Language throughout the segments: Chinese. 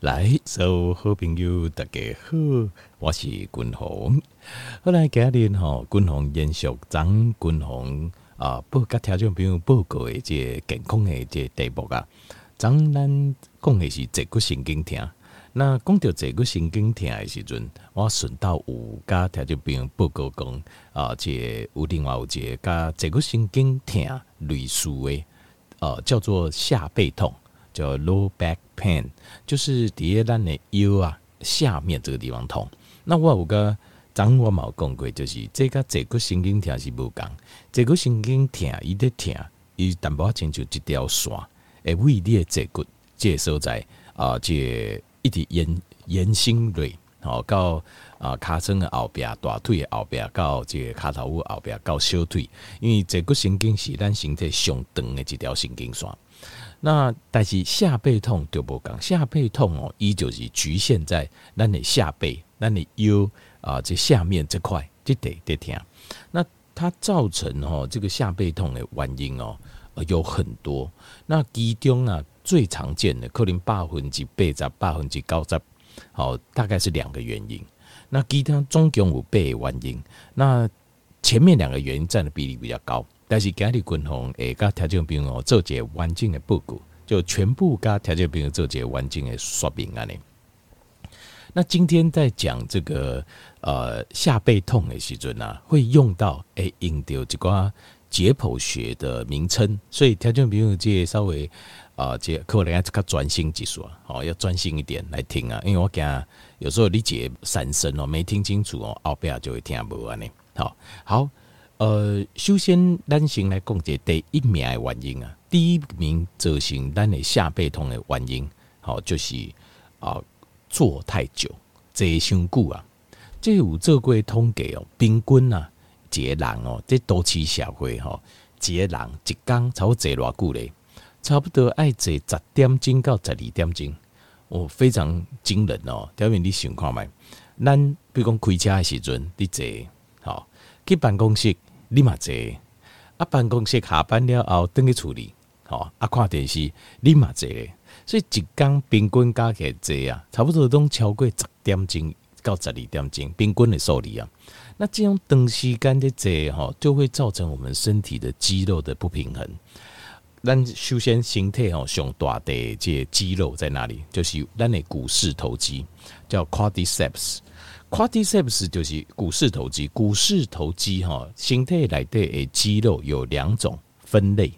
来，所有好朋友大家好，我是君鸿。好来今日吼，君鸿延续张君鸿啊，不甲听众朋友报告的这健康的这题目啊。张咱讲的是坐骨神经痛，那讲到坐骨神经痛的时阵，我顺道有甲听众朋友报告讲啊，这有另外有一个甲坐骨神经痛类似的，叫做下背痛。叫 low back pain， 就是在咱的腰啊下面这个地方痛。那我有个张我冇讲过，就是这个坐骨神经痛是无同，坐骨神经痛伊在痛，伊淡薄亲像一条线，诶，为你的坐骨这个所在啊，这一直延伸落，好到啊脚掌的后边、大腿的后边，到这脚头骨后边，到小腿，因为坐骨神经是咱身体上长的一条神经线。那但是下背痛就不讲，下背痛哦，依旧是局限在咱的下背、咱的腰啊这下面这块，这得得疼。那它造成哦这个下背痛的原因哦，有很多。那其中啊最常见的可能80%、90%，好，大概是两个原因。那其他总共有8个原因，那前面两个原因占的比例比较高。但是今日军方会甲听众朋友做一个完整的报告，就全部甲听众朋友做一个完整的说明安尼。那今天在讲这个下背痛的时阵啊，会用到会用到一寡解剖学的名称，所以听众朋友这稍微这可能要较专心一些，好，要专心一点来听啊，因为我讲有时候你这闪神哦没听清楚哦，后边就会听无安尼。好，好。首先咱先来讲一第一名的原因啊，第一名造成咱的下背痛的原因，好就是坐太久，坐伤久啊。这有做过统计哦，平均啊，一个人哦，这都市社会吼，一个人一天差不多坐偌久咧，差不多爱坐10点钟到12点钟，哦，非常惊人哦。下面你想看卖，咱比如讲开车的时阵，你坐好。去办公室，你嘛坐；啊，办公室下班了后，等去处理，吼啊，看电视，你嘛坐。所以一天平均加起来坐啊，差不多都超过10点钟到12点钟，平均的数字啊。那这种长时间的坐吼，就会造成我们身体的肌肉的不平衡。咱首先身体吼上大的这肌肉在哪里？就是咱的股四头肌，叫 quadriceps。quadriceps 就是股四头肌，股四头肌哈，身体内底的肌肉有2种分类，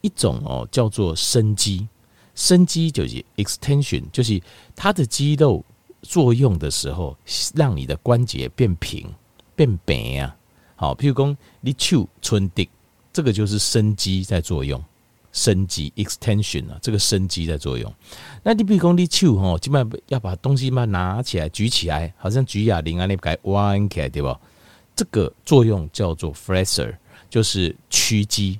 一种哦叫做伸肌，伸肌就是 extension， 就是它的肌肉作用的时候，让你的关节变平、变平啊。好，譬如讲你手伸直，这个就是伸肌在作用，伸肌 extension 啊，这个伸肌在作用。那你比如说你手吼，基本上要把东西嘛拿起来、举起来，好像举哑铃啊，你把它弯起来，对吧？这个作用叫做 flexor， 就是屈肌。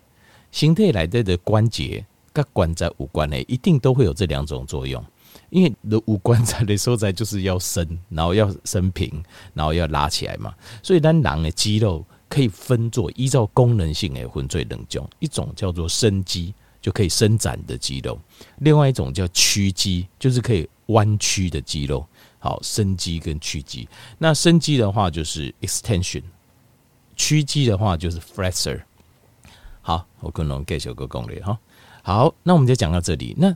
身体内底的关节跟关节有关的，一定都会有这2种作用。因为有关节的所在就是要伸，然后要伸平，然后要拉起来嘛。所以咱人的肌肉可以分作依照功能性的分作2种，一种叫做伸肌。就可以伸展的肌肉，另外一种叫屈肌，就是可以弯曲的肌肉。好，伸肌跟屈肌。那伸肌的话就是 extension， 屈肌的话就是 flexor。好，我跟侬介绍个攻略哈。好，那我们就讲到这里。那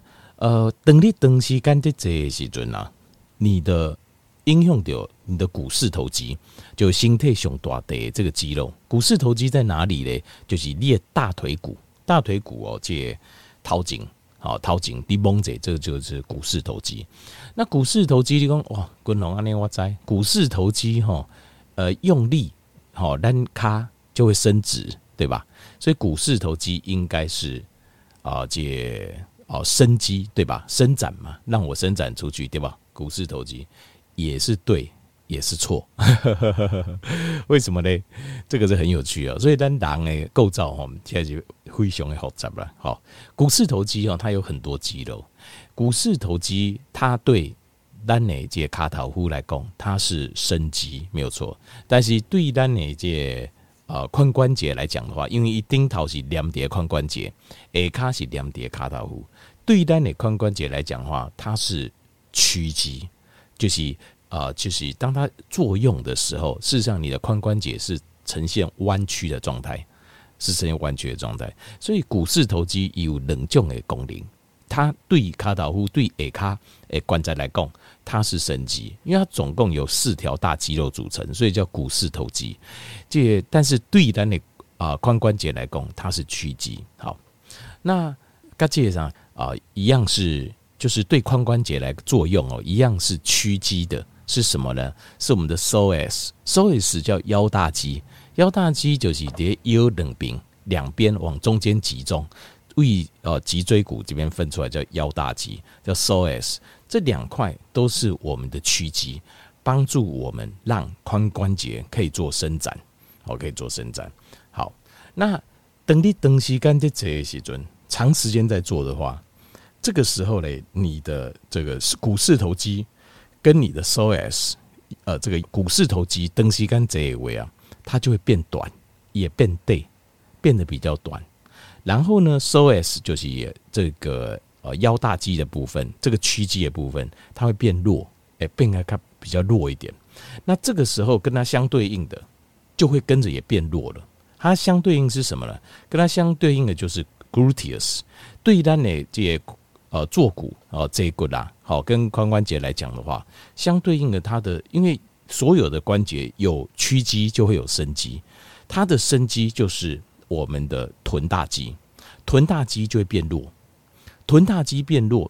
等你长时间在坐的时阵啊，你的应用到你的股四头肌，就身体上大的这个肌肉。股四头肌在哪里嘞？就是你的大腿骨。大腿骨哦，这头颈，好头颈，你摸者，这就是股四头肌。那股四头肌，你讲哇，滚龙安尼我知，股四头肌哈，用力，好，咱卡就会伸直，对吧？所以股四头肌应该是这伸肌，对吧？伸展嘛，让我伸展出去，对吧？股四头肌也是对。也是错，为什么呢？这个是很有趣哦。所以咱人的构造哦，现在是非常的复杂了。好，股四头肌哦，它有很多肌肉。股四头肌它对咱的这卡头骨来讲，它是伸肌没有错。但是对咱的这髋关节来讲的话，因为一顶头是连叠髋关节，下骹是连叠卡头骨。对咱的髋关节来讲的话，它是屈肌，就是当它作用的时候，事实上你的髋关节是呈现弯曲的状态，所以股四头肌有两种的功能，它对脚头部对下骹关节来讲，它是升级，因为它总共有4条大肌肉组成，所以叫股四头肌。这但是对咱的髋关节来讲，它是屈肌。好，那跟这上一样是，就是对髋关节来作用哦，一样是屈肌的，是什么呢？是我们的 psoas 叫腰大肌，腰大肌就是在腰两边往中间集中。为脊椎骨这边分出来叫腰大肌，叫 psoas， 这2块都是我们的屈肌，帮助我们让髋关节可以做伸展，好，那等你长时间在做的时候，长时间在做的话，这个时候呢，你的这个股四头肌跟你的 psoas， 这个股四头肌长时间做的话啊，它就会变短，也变短，变得比较短。然后呢 ，psoas 就是这个腰大肌的部分，这个屈肌的部分，它会变弱，变得比较弱一点。那这个时候跟它相对应的，就会跟着也变弱了。它相对应是什么呢？跟它相对应的就是 gluteus， 对咱的这个坐骨这一骨啦，好，跟髋关节来讲的话，相对应的它的，因为所有的关节有屈肌就会有伸肌，它的伸肌就是我们的臀大肌，臀大肌就会变弱，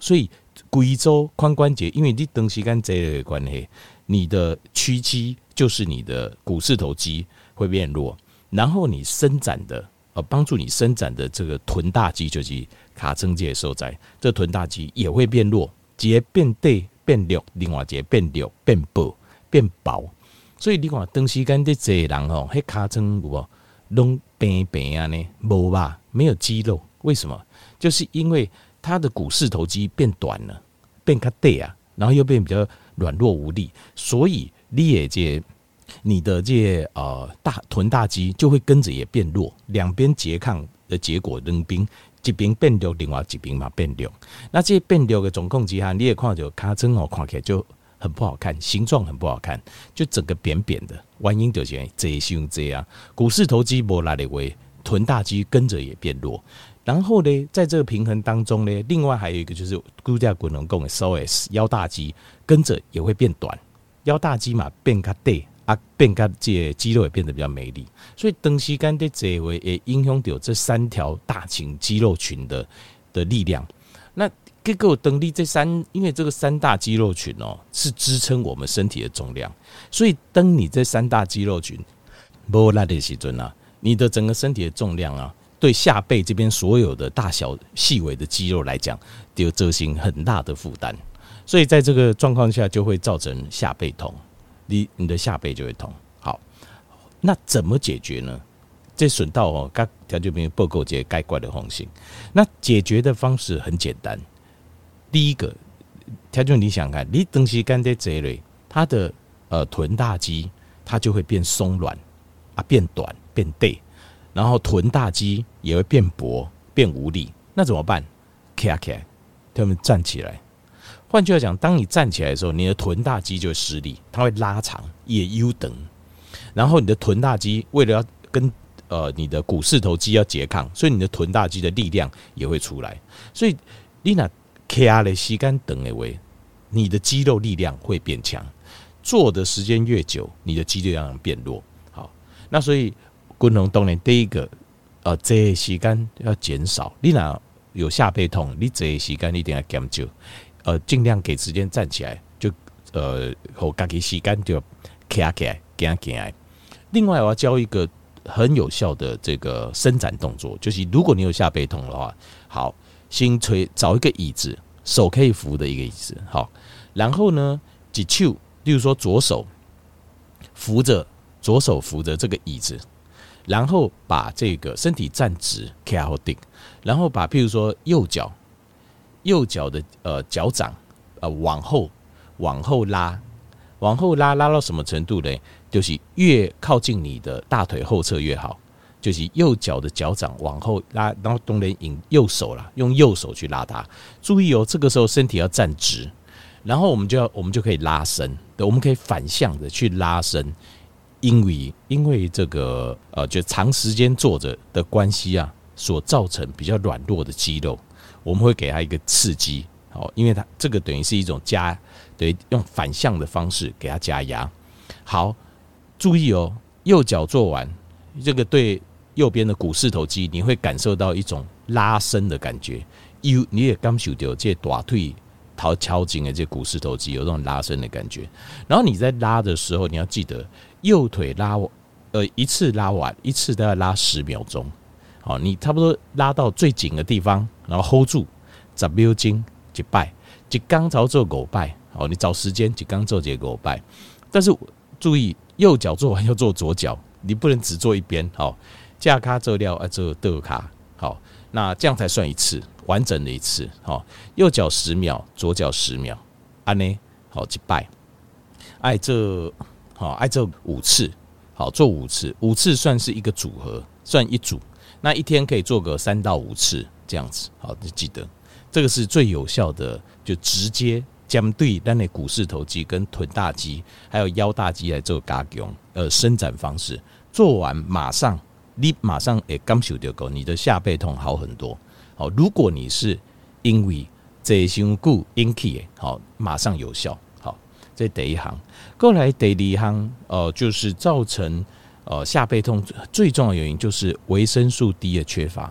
所以整周髋关节，因为你长时间坐的关系，你的屈肌就是你的股四头肌会变弱，然后你伸展的帮助你伸展的这个臀大肌就是卡撑界受灾，这臀大肌也会变弱，节变对变溜，另外节变溜变薄变薄，所以你看长时间在坐的人吼，迄卡撑有无？拢平平啊呢，无吧，没有肌肉，为什么？就是因为他的股四头肌变短了，变较短啊，然后又变比较软弱无力，所以你的这臀大肌就会跟着也变弱，两边拮抗的结果，两边一边变弱，另外一边嘛变弱。那这变弱的总共之下，你也看到卡针哦，看起来就很不好看，形状很不好看，就整个扁扁的，原因就是这胸这啊，股四头肌没力的话，臀大肌跟着也变弱。然后呢，在这个平衡当中呢，另外还有一个就是骨架骨能供的 psoas 腰大肌跟着也会变短，腰大肌嘛变较短啊，变较这肌肉也变得比较没力，所以长时间在坐位也影响到这3条大型肌肉群的力量。那结果等你这3，因为这个3大肌肉群哦，是支撑我们身体的重量，所以当你这3大肌肉群没力的时候啊，你的整个身体的重量啊，对下背这边所有的大小细微的肌肉来讲，就造成很大的负担，所以在这个状况下就会造成下背痛，你的下背就会痛。好，那怎么解决呢？这损到哦，刚才就没有报告这该怪的方式。那解决的方式很简单。第一个，条件你想看，你长时间在坐嘞，它的臀大肌它就会变松软啊，变短变短，然后臀大肌也会变薄变无力，那怎么办？起来，他们站起来。换句话讲，当你站起来的时候，你的臀大肌就会失力，它会拉长也悠等，然后你的臀大肌为了要跟你的股四头肌要拮抗，所以你的臀大肌的力量也会出来，所以你那。站的时间长的话，你的肌肉力量会变强；坐的时间越久，你的肌肉力量变弱。好，那所以均衡当然第一个，坐的时间要减少。你哪有下背痛，你坐的时间一定要减少，尽量给时间站起来，就和自己时间就站起来，走。另外，我要教一个很有效的这个伸展动作，就是如果你有下背痛的话，好。先找一个椅子，手可以扶的一个椅子，好。然后呢，一手，例如说左手扶着这个椅子，然后把这个身体站直，站好定，然后把譬如说右脚的脚掌往后拉，拉到什么程度呢？就是越靠近你的大腿后侧越好。就是右脚的脚掌往后拉，然后当然引右手啦，用右手去拉它。注意哦，这个时候身体要站直，然后我们就可以拉伸，对，我们可以反向的去拉伸，因为这个就长时间坐着的关系啊，所造成比较软弱的肌肉，我们会给它一个刺激，好，因为它这个等于是一种加，等于用反向的方式给它加压。好，注意哦，右脚做完这个对右边的股四头肌，你会感受到一种拉伸的感觉，你也感受到这大腿头敲紧的这股四头肌有这种拉伸的感觉。然后你在拉的时候，你要记得右腿拉，一次拉完，一次都要拉10秒钟。好，你差不多拉到最紧的地方，然后 hold 住，10秒钟一摆，一天朝做5摆。好，你找时间一天做这5摆，但是注意右脚做完要做左脚，你不能只做一边。好，架卡做料啊，做倒卡，好，那这样才算一次完整的一次。好，右脚10秒，左脚10秒，安呢，好一摆，爱这5次，好做5次，5次算是一个组合，算一组，那一天可以做个3到5次这样子。好，你记得这个是最有效的，就直接针对咱的股四头肌、跟臀大肌还有腰大肌来做加强伸展方式，做完马上。你马上会感受到你的下背痛好很多。好，如果你是因为这伤久引起的，好，马上有效。好，这第一行。再来第二行，就是造成下背痛最重要的原因就是维生素 D 的缺乏。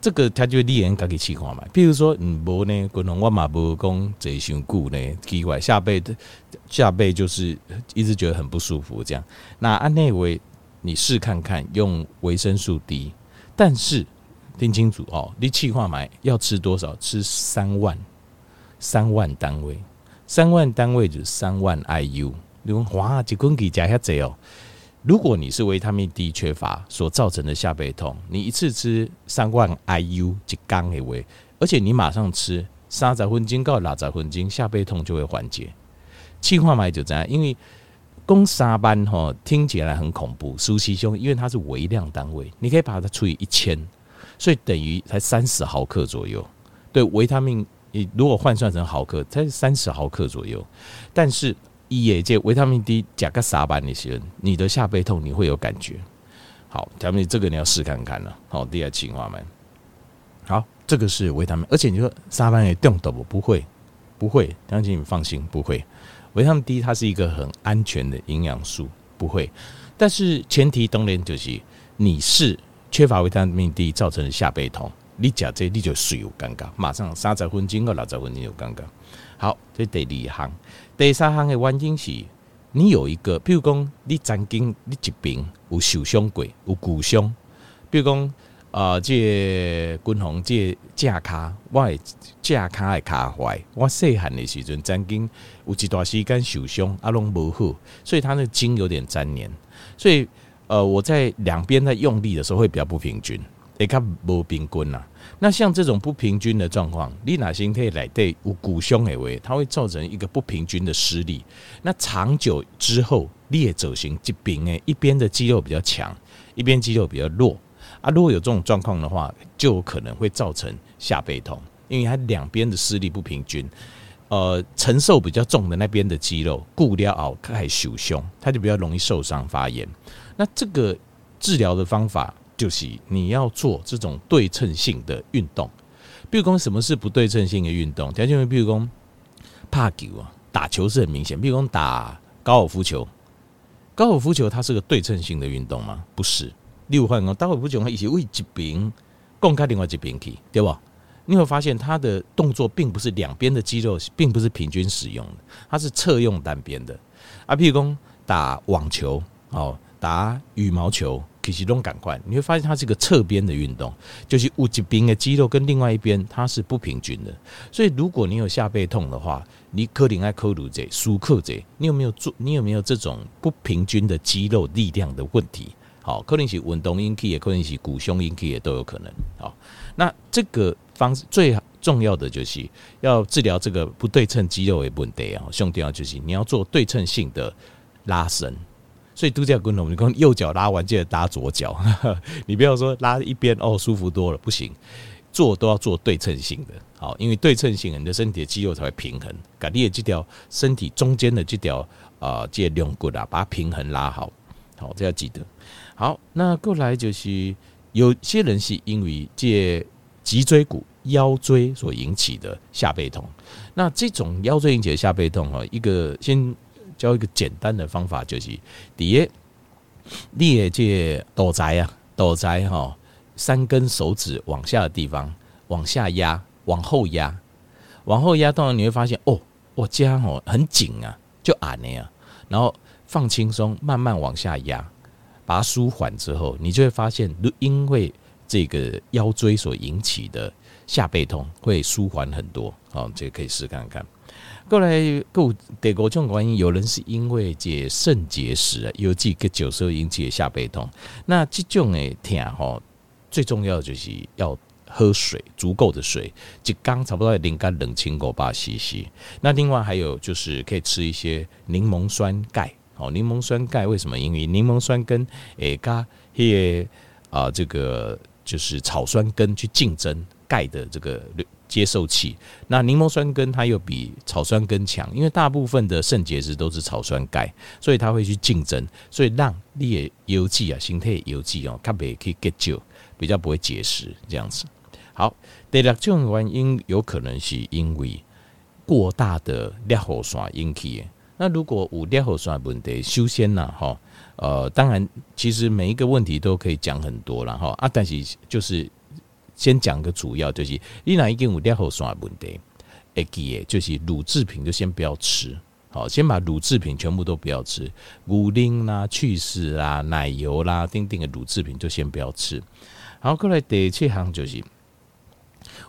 这个他就你自己去看嘛。比如说，无呢，可能我嘛无讲坐伤久呢，奇怪下背就是一直觉得很不舒服这样。那按那位。你试看看用维生素 D， 但是听清楚哦，你计划买要吃多少？吃3万单位，3万单位就是3万IU。你说哇，一公斤加遐济哦。如果你是维他命 D 缺乏所造成的下背痛，你一次吃3万IU 一缸的喂，而且你马上吃30分钟到60分钟，下背痛就会缓解。计划买就这样，因为。公沙班哈听起来很恐怖，舒淇兄，因为它是微量单位，你可以把它除以1000，所以等于才30毫克左右。对，维他命，你如果换算成毫克，才30毫克左右。但是也这维他命 D 加个沙班那些，你的下背痛你会有感觉。好，咱们这个你要试看看了。好，第二情况们，好，这个是维他命，而且你说沙班也中毒不会，相信你放心，不会。维他命 D 它是一个很安全的营养素，不会。但是前提当然就是你是缺乏维他命 D 造成的下背痛，你吃这個你就水有感觉，马上30分钟到60分钟有感觉。好，这第二项，第三项的原因是你有一个，比如讲你曾经你一边有受伤过，有骨伤，比如讲这个军红这架脚，我的架脚的脚踝，我细汉的时阵曾经有一段时间受伤，拢无好，所以它的筋有点粘连，所以我在两边在用力的时候会比较不平均，会较无平均啦。那像这种不平均的状况，你哪身体内底有骨伤的话，它会造成一个不平均的施力，那长久之后，你会造成一边诶一边的肌肉比较强，一边肌肉比较弱。如果有这种状况的话，就有可能会造成下背痛，因为它两边的施力不平均，承受比较重的那边的肌肉固了后开始受伤，它就比较容易受伤发炎。那这个治疗的方法就是你要做这种对称性的运动，比如说什么是不对称性的运动？比如说打球啊，打球是很明显，比如说打高尔夫球，高尔夫球它是个对称性的运动吗？不是。例如换个高尔夫球，它是为一边拱开另外一边去，对吧？你会发现它的动作并不是两边的肌肉，并不是平均使用的，它是侧用单边的。譬如说打网球、打羽毛球，其实都赶快，你会发现它是一个侧边的运动，就是有一边的肌肉跟另外一边它是不平均的。所以如果你有下背痛的话，你可能要考虑这舒克这，你有没有这种不平均的肌肉力量的问题？好，可能是运动引起的，可能是骨伤引起的，都有可能。好，那这个方式最重要的就是要治疗这个不对称肌肉的问题啊。最重要就是你要做对称性的拉伸。所以度假功能，我们讲右脚拉完记得拉左脚，你不要说拉一边哦舒服多了不行。做都要做对称性的，好，因为对称性你的身体的肌肉才会平衡，把你的这条身体中间的这条这个两骨啦，把它平衡拉好，好，这要记得。好，那过来就是有些人是因为这脊椎骨腰椎所引起的下背痛，那这种腰椎引起的下背痛一个先教一个简单的方法，就是第一，你的这肚脐啊，肚脐哈。三根手指往下的地方往下压，往后压，往后压，当然你会发现哦，我这样哦很紧啊，就按呢啊，然后放轻松，慢慢往下压，把它舒缓之后，你就会发现，因为这个腰椎所引起的下背痛会舒缓很多，好，这个可以试看看。过来，第五种原因，有人是因为这肾结石，尤其个久坐引起的下背痛，那这种的痛吼。最重要的就是要喝水，足够的水，一天差不多0.25-500cc。那另外还有就是可以吃一些柠檬酸钙，哦，柠檬酸钙为什么？因为柠檬酸根跟这个就是草酸根去竞争钙的这个接受器。那柠檬酸根它又比草酸根强，因为大部分的肾结石都是草酸钙，所以它会去竞争，所以让你的腰子啊，身体的腰子哦，较袂去结石。比较不会结石这样子。好，第六种原因有可能是因为过大的尿道酸引起的。那如果有尿道酸问题，首先啦哈，当然其实每一个问题都可以讲很多啦哈啊，但是就是先讲个主要，就是你哪一经有尿道酸问题，会记的就是乳制品就先不要吃。好，先把乳制品全部都不要吃，牛奶啦、去士啦、奶油啦、等等的乳制品就先不要吃。好，过来第七项就是，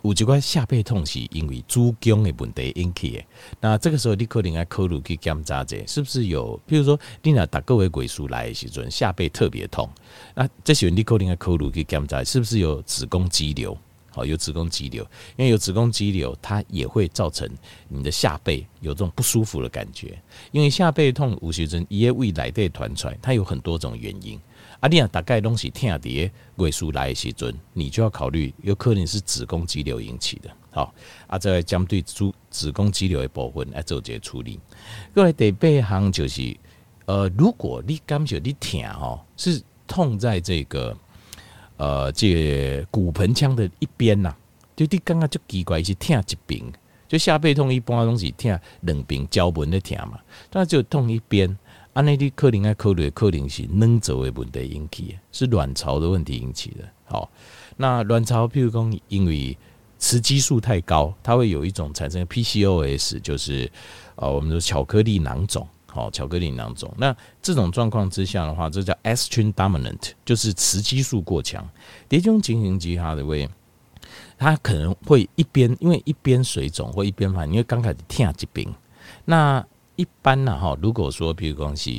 有一寡下背痛是因为子宫的问题引起的。那这个时候你可能要考虑去检查者，是不是有，譬如说你若逐个月月事来的时阵下背特别痛，那这时候你可能要考虑去检查，是不是有子宫肌瘤？好，有子宫肌瘤，因为有子宫肌瘤，它也会造成你的下背有这种不舒服的感觉。因为下背痛，有时阵伊个胃内底传出来，它有很多种原因。啊，你啊大概拢是痛伫个月事来的时阵，你就要考虑有可能是子宫肌瘤引起的。好，啊，再针对子宫肌瘤的部分来做一个处理。过来第八项就是，如果你感觉你痛吼，是痛在这个。这骨盆腔的一边呐，就你刚刚就奇怪是痛一边，就下背痛一般拢是痛两边交门的痛嘛，但就痛一边，安尼你可能要考虑，可能是卵巢的问题引起，是卵巢的问题引起的。好，那卵巢譬如讲因为雌激素太高，它会有一种产生 PCOS， 就是我们说巧克力囊肿。好，巧克力囊肿。那这种状况之下的话，这叫 estrogen dominant， 就是雌激素过强。这种情形之下的位，它可能会一边因为一边水肿或一边反，因为刚开始痛一边。那一般呢，哈，如果说譬如讲是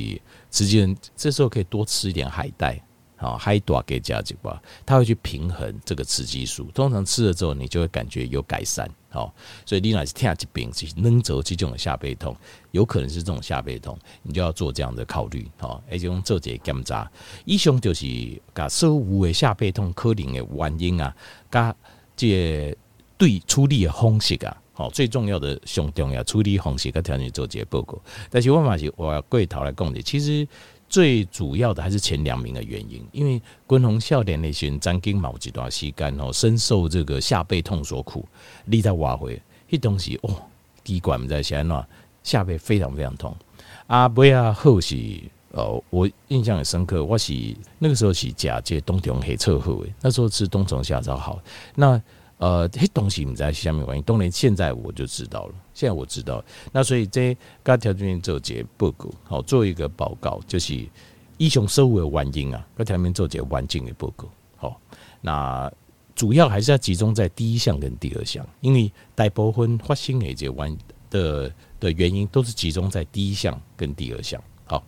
雌激素，这时候可以多吃一点海带，好，海带给加几包，它会去平衡这个雌激素。通常吃了之后，你就会感觉有改善。好，所以你若是痛一边，是软着这种下背痛，有可能是这种下背痛，你就要做这样的考虑。好，而且用做一个检查，以上就是把所有的下背痛可能的原因啊，甲这对处理的方式啊，好，最重要的上重要处理方式，甲条件做一个报告。但是我嘛是我过头来讲的，其实最主要的还是前2名的原因，因为滚红笑脸的时，张金毛一段时间哦，深受这个下背痛所苦，你在挖回，迄东西哦，滴管在先喏，下背非常非常痛。啊，不要后是我印象很深刻，我是那个时候是假借冬虫黑臭后，那时候吃冬虫夏草好，那。迄东西唔知是虾米原因，当然现在我就知道了。现在我知道了，那所以这甲条件做一个报告，好，做一个报告，就是以上所有的原因啊，甲条件做一个完整的报告。好，那主要还是要集中在第一项跟第二项，因为大部分发生的这的原因都是集中在第一项跟第二项。好，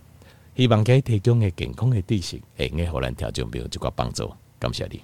希望佮提供的健康的知识，会用互咱听众朋友一寡帮助，感谢你。